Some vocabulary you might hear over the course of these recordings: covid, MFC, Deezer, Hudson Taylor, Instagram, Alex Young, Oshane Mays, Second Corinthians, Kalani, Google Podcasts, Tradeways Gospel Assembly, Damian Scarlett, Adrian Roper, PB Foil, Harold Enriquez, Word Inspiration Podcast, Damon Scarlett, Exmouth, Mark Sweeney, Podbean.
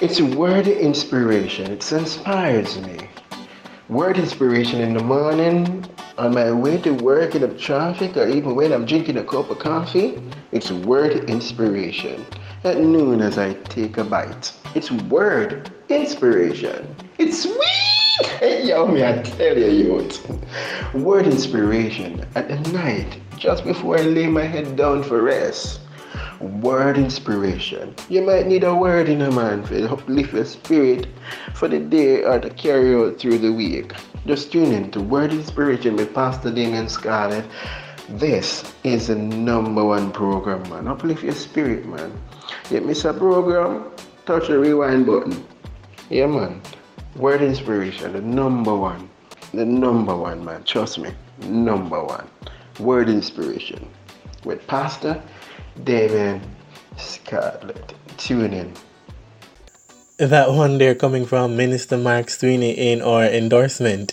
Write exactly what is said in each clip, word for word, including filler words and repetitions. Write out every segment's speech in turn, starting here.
It's Word Inspiration. It inspires me. Word Inspiration in the morning, on my way to work in the traffic, or even when I'm drinking a cup of coffee. It's Word Inspiration. At noon as I take a bite. It's Word Inspiration. It's sweet! Hey, yo, me, I tell you, youth. Word Inspiration at the night, just before I lay my head down for rest. Word Inspiration. You might need a word in a man for to uplift your spirit for the day or to carry out through the week. Just tune in to Word Inspiration with Pastor Damian Scarlett. This is the number one program, man. Uplift your spirit, man. You miss a program, touch the rewind button. Yeah, man. Word Inspiration, the number one. The number one, man. Trust me. Number one. Word Inspiration with Pastor Damon Scarlett. Tune in. That one there coming from Minister Mark Sweeney in our endorsement.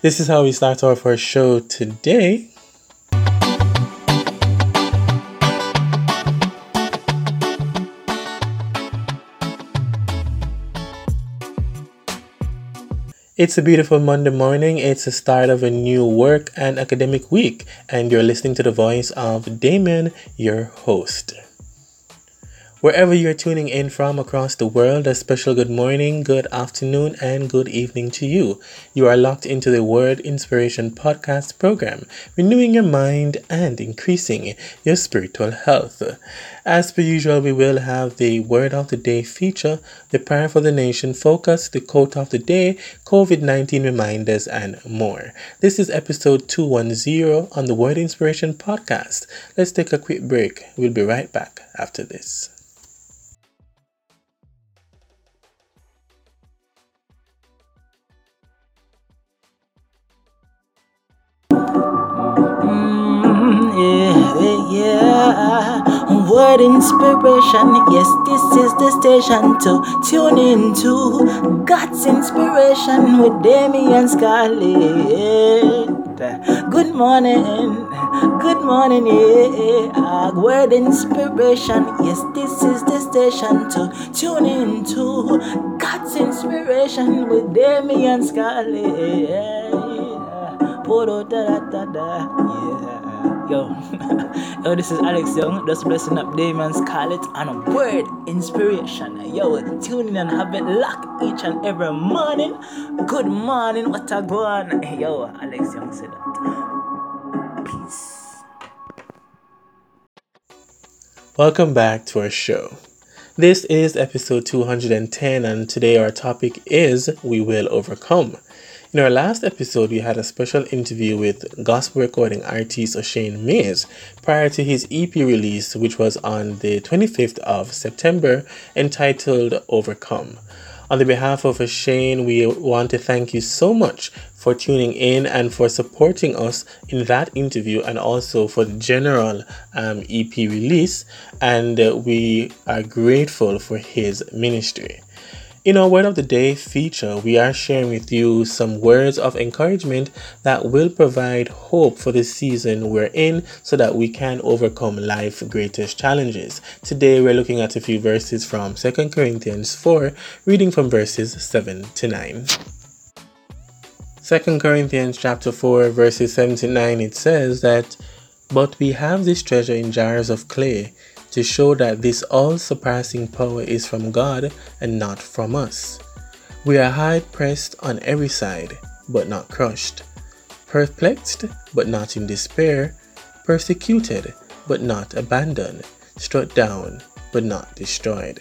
This is how we start off our show today. It's a beautiful Monday morning. It's the start of a new work and academic week, and you're listening to the voice of Damon, your host. Wherever you're tuning in from across the world, a special good morning, good afternoon, and good evening to you. You are locked into the Word Inspiration Podcast program, renewing your mind and increasing your spiritual health. As per usual, we will have the Word of the Day feature, the Prayer for the Nation focus, the Quote of the Day, covid nineteen reminders, and more. This is episode two ten on the Word Inspiration Podcast. Let's take a quick break. We'll be right back after this. Word Inspiration, yes, this is the station to tune into God's Inspiration with Damian Scarlett. Good morning, good morning, yeah. Word Inspiration, yes, this is the station to tune into God's Inspiration with Damian Scarlett. Yeah. Yo, yo, this is Alex Young, just blessing up Damon Scarlett and a Word Inspiration. Yo, tune in and have it locked each and every morning. Good morning, what a go on. Yo, Alex Young said that. Peace. Welcome back to our show. This is episode two ten, and today our topic is We Will Overcome. In our last episode, we had a special interview with gospel recording artist Oshane Mays prior to his E P release, which was on the twenty-fifth of September, entitled Overcome. On the behalf of Oshane, we want to thank you so much for tuning in and for supporting us in that interview, and also for the general um, E P release, and uh, we are grateful for his ministry. In our Word of the Day feature, we are sharing with you some words of encouragement that will provide hope for the season we're in so that we can overcome life's greatest challenges. Today, we're looking at a few verses from Second Corinthians four, reading from verses seven to nine. Second Corinthians chapter four, verses seven to nine, it says that, "But we have this treasure in jars of clay, to show that this all-surpassing power is from God and not from us. We are hard-pressed on every side, but not crushed. Perplexed, but not in despair. Persecuted, but not abandoned. Struck down, but not destroyed."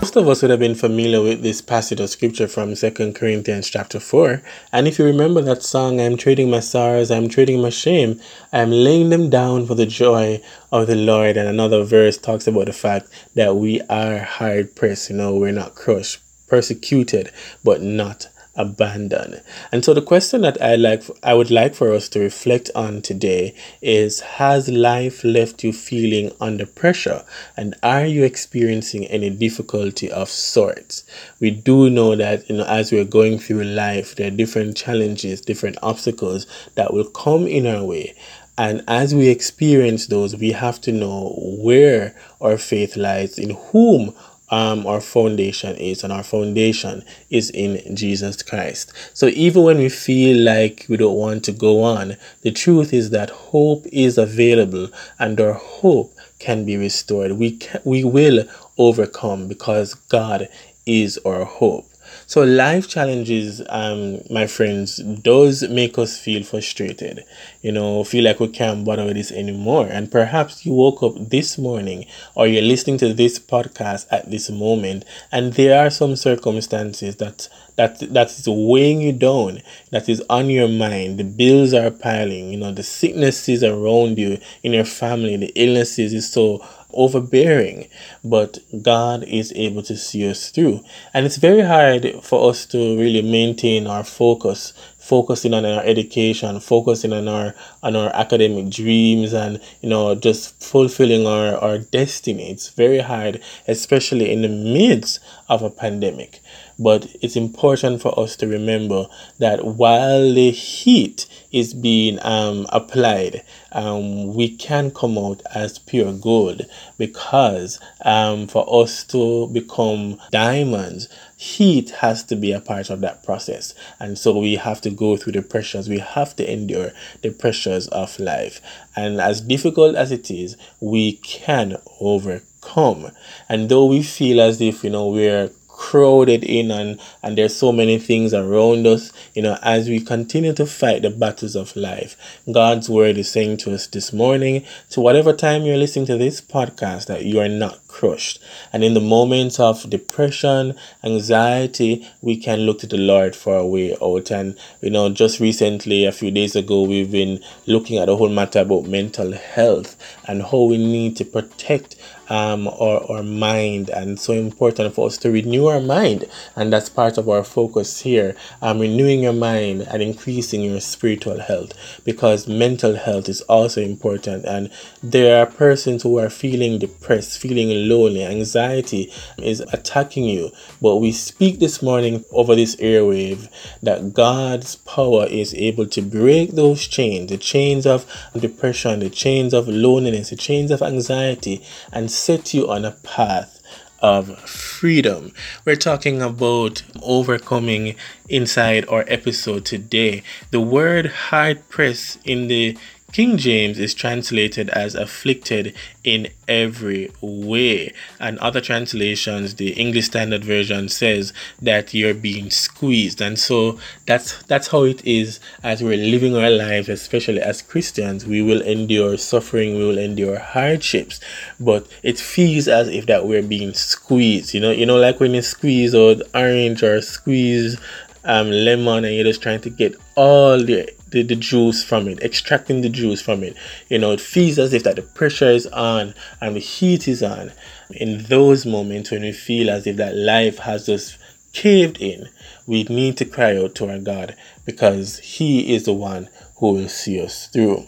Most of us would have been familiar with this passage of scripture from Second Corinthians chapter four, and if you remember that song, "I'm trading my sorrows, I'm trading my shame, I'm laying them down for the joy of the Lord," and another verse talks about the fact that we are hard pressed, you know, we're not crushed, persecuted, but not abandoned. And so the question that I like, I would like for us to reflect on today is, has life left you feeling under pressure, and are you experiencing any difficulty of sorts? We do know that, you know, as we're going through life, there are different challenges, different obstacles that will come in our way. And as we experience those, we have to know where our faith lies, in whom um, our foundation is. And our foundation is in Jesus Christ. So even when we feel like we don't want to go on, the truth is that hope is available, and our hope can be restored. We can, we will overcome, because God is our hope. So life challenges, um, my friends, does make us feel frustrated, you know, feel like we can't bother with this anymore. And perhaps you woke up this morning, or you're listening to this podcast at this moment, and there are some circumstances that that that is weighing you down, that is on your mind. The bills are piling, you know, the sicknesses around you, in your family, the illnesses is so overbearing, but God is able to see us through. And it's very hard for us to really maintain our focus, focusing on our education, focusing on our on our academic dreams, and you know, just fulfilling our, our destiny. It's very hard, especially in the midst of a pandemic. But it's important for us to remember that while the heat is being um, applied, um, we can come out as pure gold, because um, for us to become diamonds, heat has to be a part of that process. And so we have to go through the pressures. We have to endure the pressures of life. And as difficult as it is, we can overcome. And though we feel as if, you know, we're crowded in, and and there's so many things around us, you know, as we continue to fight the battles of life, God's word is saying to us this morning, to whatever time you're listening to this podcast, that you are not crushed. And in the moments of depression, anxiety, we can look to the Lord for a way out. And you know, just recently, a few days ago, we've been looking at the whole matter about mental health and how we need to protect um our, our mind. And so important for us to renew our mind, and that's part of our focus here, um renewing your mind and increasing your spiritual health, because mental health is also important. And there are persons who are feeling depressed, feeling lonely, anxiety is attacking you. But we speak this morning over this airwave that God's power is able to break those chains, the chains of depression, the chains of loneliness, the chains of anxiety, and set you on a path of freedom. We're talking about overcoming inside our episode today. The word hard pressed in the King James is translated as afflicted in every way, and other translations, the English Standard Version, says that you're being squeezed. And so that's that's how it is as we're living our lives, especially as Christians. We will endure suffering, we will endure hardships, but it feels as if that we're being squeezed. You know, you know, like when you squeeze an orange or squeeze um lemon, and you're just trying to get all the The, the juice from it, extracting the juice from it. You know, it feels as if that the pressure is on and the heat is on. In those moments when we feel as if that life has just caved in, we need to cry out to our God, because He is the one who will see us through.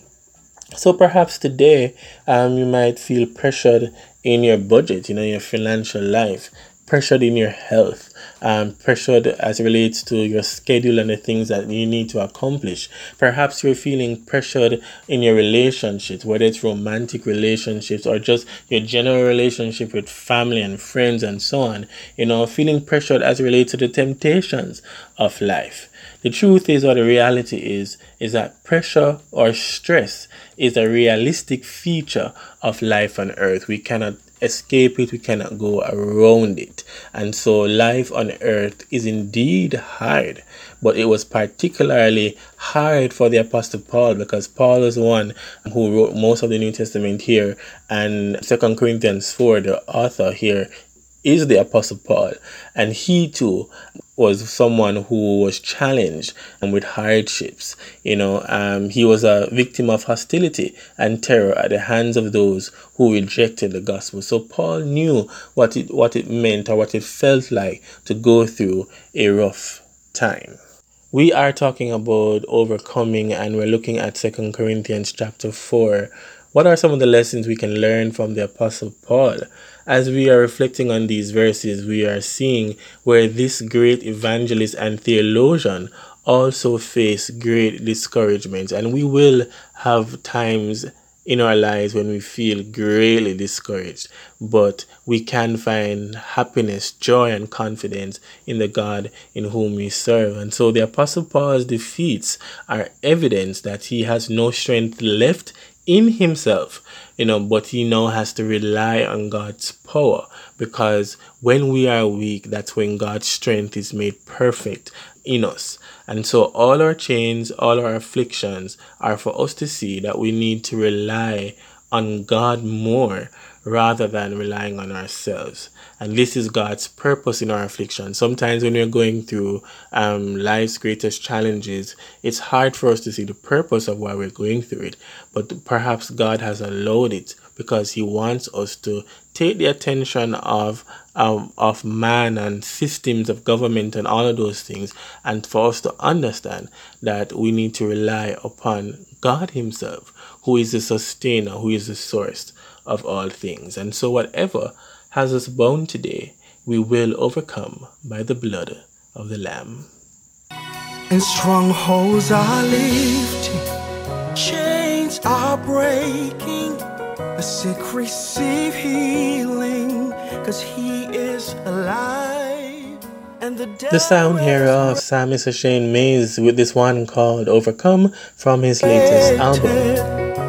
So perhaps today, um, you might feel pressured in your budget, you know, your financial life, pressured in your health, um, pressured as it relates to your schedule and the things that you need to accomplish. Perhaps you're feeling pressured in your relationships, whether it's romantic relationships or just your general relationship with family and friends and so on. You know, feeling pressured as it relates to the temptations of life. The truth is, or the reality is, is that pressure or stress is a realistic feature of life on earth. We cannot escape it, we cannot go around it. And so life on earth is indeed hard, but it was particularly hard for the Apostle Paul, because Paul is the one who wrote most of the New Testament here, and Second Corinthians four, the author here, is the Apostle Paul, and he too was someone who was challenged and with hardships. You know, um, he was a victim of hostility and terror at the hands of those who rejected the gospel. So Paul knew what it what it meant, or what it felt like, to go through a rough time. We are talking about overcoming, and we're looking at Second Corinthians chapter four. What are some of the lessons we can learn from the Apostle Paul? As we are reflecting on these verses, we are seeing where this great evangelist and theologian also face great discouragement, and we will have times in our lives when we feel greatly discouraged, but we can find happiness, joy, and confidence in the God in whom we serve. And so the Apostle Paul's defeats are evidence that he has no strength left in himself, you know, but he now has to rely on God's power, because when we are weak, that's when God's strength is made perfect in us. And so all our chains, all our afflictions are for us to see that we need to rely on God more rather than relying on ourselves. And this is God's purpose in our affliction. Sometimes when we're going through um, life's greatest challenges, it's hard for us to see the purpose of why we're going through it. But perhaps God has allowed it because he wants us to take the attention of um, of man and systems of government and all of those things, and for us to understand that we need to rely upon God himself, who is the sustainer, who is the source of all things. And so whatever has us bound today, we will overcome by the blood of the Lamb. And strongholds are lifting, chains are breaking, the sick receive healing, because he is alive. And the, the sound here of psalmist Oshane Mays with this one called Overcome from his latest album.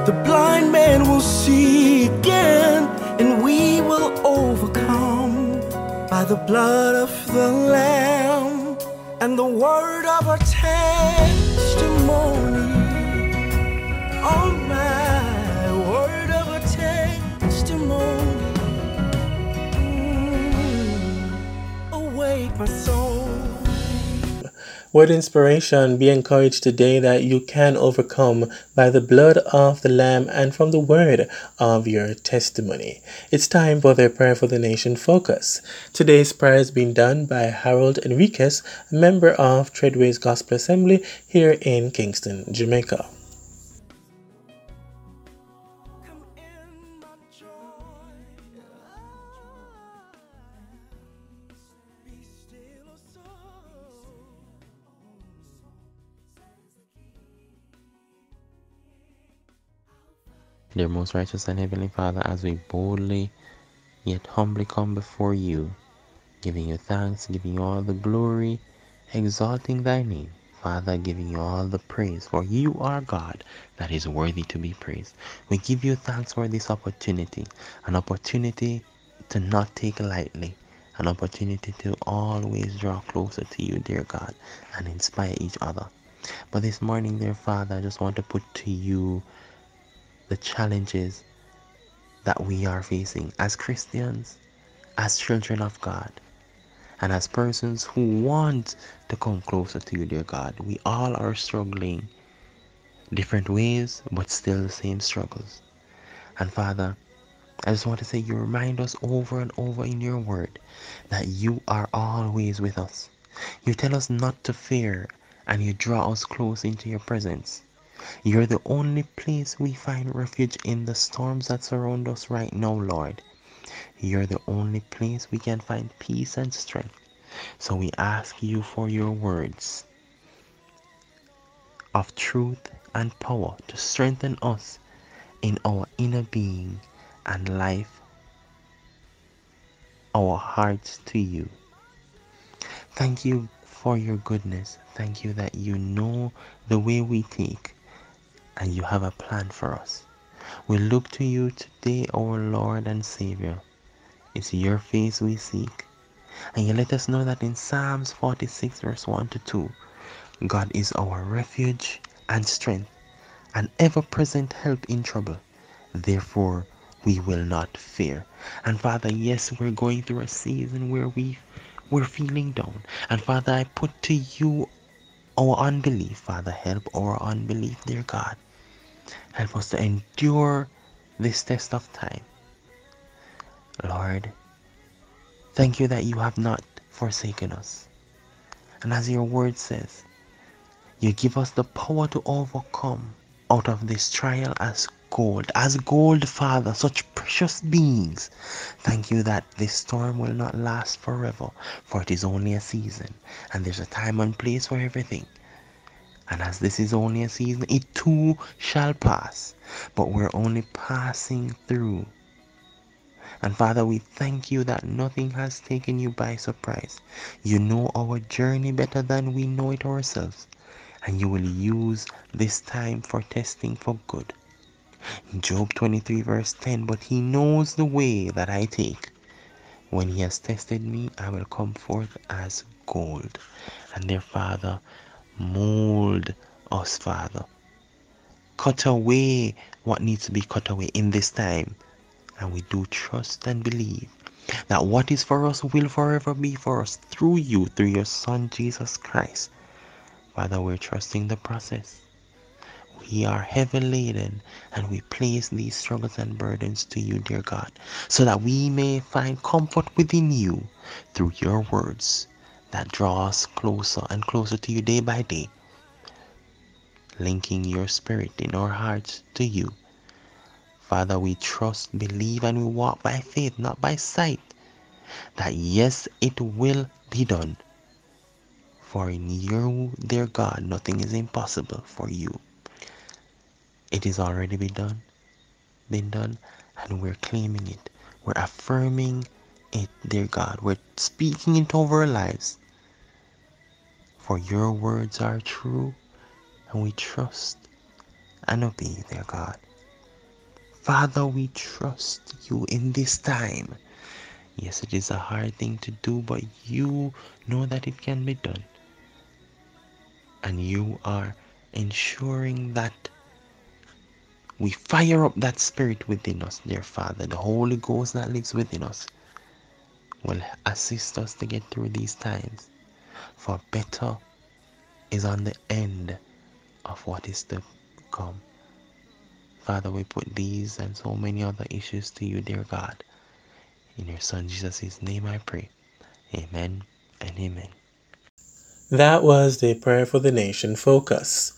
The blind man will see again, and we will overcome by the blood of the Lamb and the word of our testimony. Oh my, word of our testimony. Mm, awake my soul. Word Inspiration, be encouraged today that you can overcome by the blood of the Lamb and from the word of your testimony. It's time for their Prayer for the Nation focus. Today's prayer has been done by Harold Enriquez, a member of Tradeways Gospel Assembly here in Kingston, Jamaica. Dear most righteous and heavenly Father, as we boldly yet humbly come before you, giving you thanks, giving you all the glory, exalting thy name, Father, giving you all the praise, for you are God that is worthy to be praised. We give you thanks for this opportunity, an opportunity to not take lightly, an opportunity to always draw closer to you, dear God, and inspire each other. But this morning, dear Father, I just want to put to you the challenges that we are facing as Christians, as children of God, and as persons who want to come closer to you, dear God. We all are struggling different ways, but still the same struggles. And Father, I just want to say you remind us over and over in your word that you are always with us. You tell us not to fear, and you draw us close into your presence. You're the only place we find refuge in the storms that surround us right now, Lord. You're the only place we can find peace and strength. So we ask you for your words of truth and power to strengthen us in our inner being and life, our hearts to you. Thank you for your goodness. Thank you that you know the way we take, and you have a plan for us. We look to you today, our Lord and Savior. It's your face we seek. And you let us know that in Psalms forty-six, verse one to two, God is our refuge and strength, an ever-present help in trouble. Therefore, we will not fear. And Father, yes, we're going through a season where we, we're feeling down. And Father, I put to you our unbelief. Father, help our unbelief, dear God. Help us to endure this test of time. Lord, thank you that you have not forsaken us. And as your word says, you give us the power to overcome out of this trial as gold. As gold, Father, such precious beings. Thank you that this storm will not last forever, for it is only a season. And there's a time and place for everything. And as this is only a season, it too shall pass. But we're only passing through. And Father, we thank you that nothing has taken you by surprise. You know our journey better than we know it ourselves. And you will use this time for testing for good. In Job twenty-three verse ten, but he knows the way that I take. When he has tested me, I will come forth as gold. And dear Father, mold us, Father. Cut away what needs to be cut away in this time. And we do trust and believe that what is for us will forever be for us through you, through your Son, Jesus Christ. Father, we're trusting the process. We are heavy laden, and we place these struggles and burdens to you, dear God, so that we may find comfort within you through your words that draw us closer and closer to you day by day, linking your spirit in our hearts to you. Father, we trust, believe, and we walk by faith, not by sight, that yes, it will be done. For in you, dear God, nothing is impossible for you. It is already been done, been done, and we're claiming it. We're affirming it, dear God. We're speaking it over our lives. For your words are true, and we trust and obey, dear God. Father, we trust you in this time. Yes, it is a hard thing to do, but you know that it can be done. And you are ensuring that we fire up that spirit within us, dear Father. The Holy Ghost that lives within us will assist us to get through these times. For better is on the end of what is to come. Father, we put these and so many other issues to you, dear God. In your Son Jesus' name I pray. Amen and amen. That was the Prayer for the Nation focus.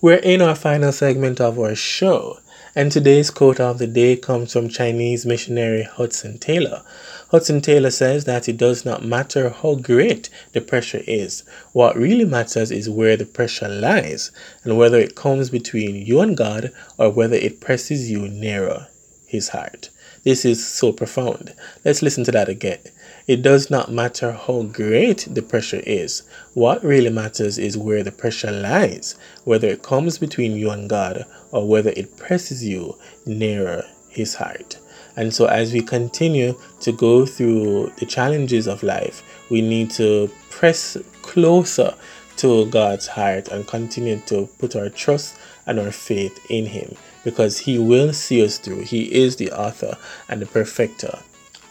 We're in our final segment of our show. And today's quote of the day comes from Chinese missionary Hudson Taylor. Hudson Taylor says that it does not matter how great the pressure is. What really matters is where the pressure lies, and whether it comes between you and God or whether it presses you nearer his heart. This is so profound. Let's listen to that again. It does not matter how great the pressure is. What really matters is where the pressure lies, whether it comes between you and God or whether it presses you nearer his heart. And so as we continue to go through the challenges of life, we need to press closer to God's heart and continue to put our trust and our faith in him, because he will see us through. He is the author and the perfecter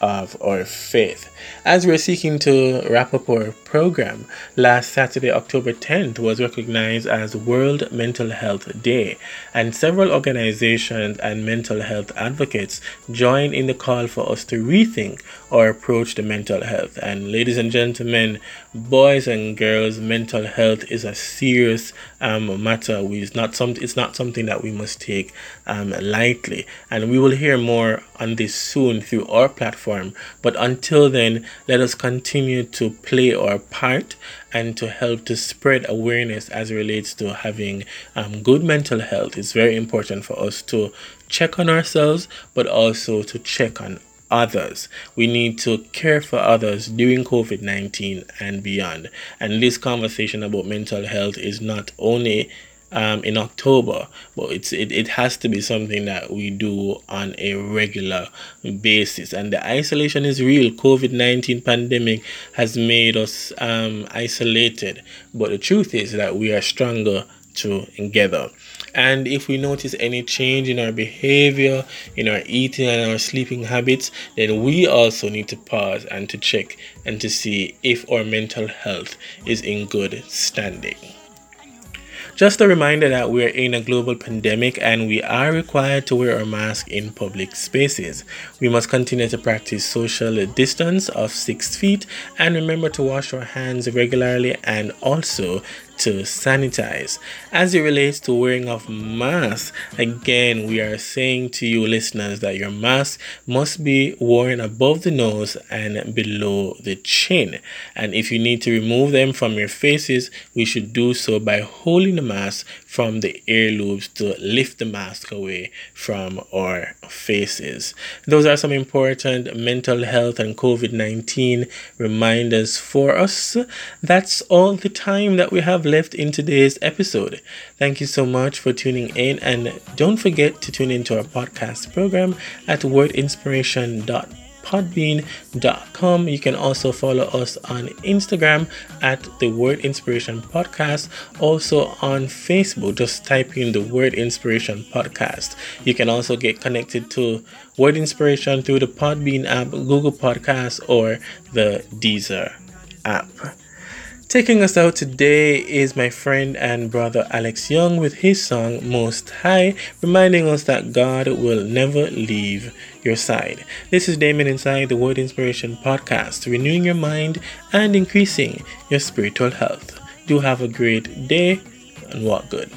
of our faith. As we're seeking to wrap up our program, last Saturday, October tenth, was recognized as World Mental Health Day, and several organizations and mental health advocates joined in the call for us to rethink our approach to mental health. And ladies and gentlemen, boys and girls, mental health is a serious um, matter. We, it's not some, it's not something that we must take um, lightly, and we will hear more on this soon through our platform. But until then, let us continue to play our part and to help to spread awareness as it relates to having um, good mental health. It's very important for us to check on ourselves, but also to check on others. We need to care for others during covid nineteen and beyond. And this conversation about mental health is not only Um, in October, but it's it, it has to be something that we do on a regular basis. And the isolation is real. covid nineteen pandemic has made us um, isolated, but the truth is that we are stronger together. And if we notice any change in our behavior, in our eating and our sleeping habits, then we also need to pause and to check and to see if our mental health is in good standing. Just a reminder that we're in a global pandemic and we are required to wear a mask in public spaces. We must continue to practice social distance of six feet and remember to wash our hands regularly and also to sanitize. As it relates to wearing of masks, again, we are saying to you listeners that your mask must be worn above the nose and below the chin. And if you need to remove them from your faces, we should do so by holding the mask from the air loops to lift the mask away from our faces. Those are some important mental health and covid nineteen reminders for us. That's all the time that we have left in today's episode. Thank you so much for tuning in, and don't forget to tune into our podcast program at word inspiration dot podbean dot com. You can also follow us on Instagram at the Word Inspiration Podcast, also on Facebook, just type in the Word Inspiration Podcast. You can also get connected to Word Inspiration through the Podbean app, Google Podcasts, or the Deezer app. Taking us out today is my friend and brother Alex Young with his song Most High, reminding us that God will never leave your side. This is Damon inside the Word Inspiration Podcast, renewing your mind and increasing your spiritual health. Do have a great day and walk good.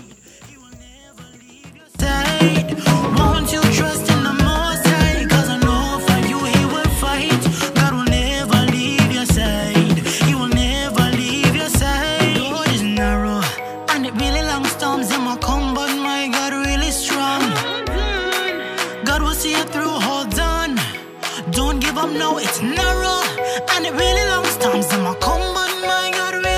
Now it's narrow and it really long storms in my combat, my God.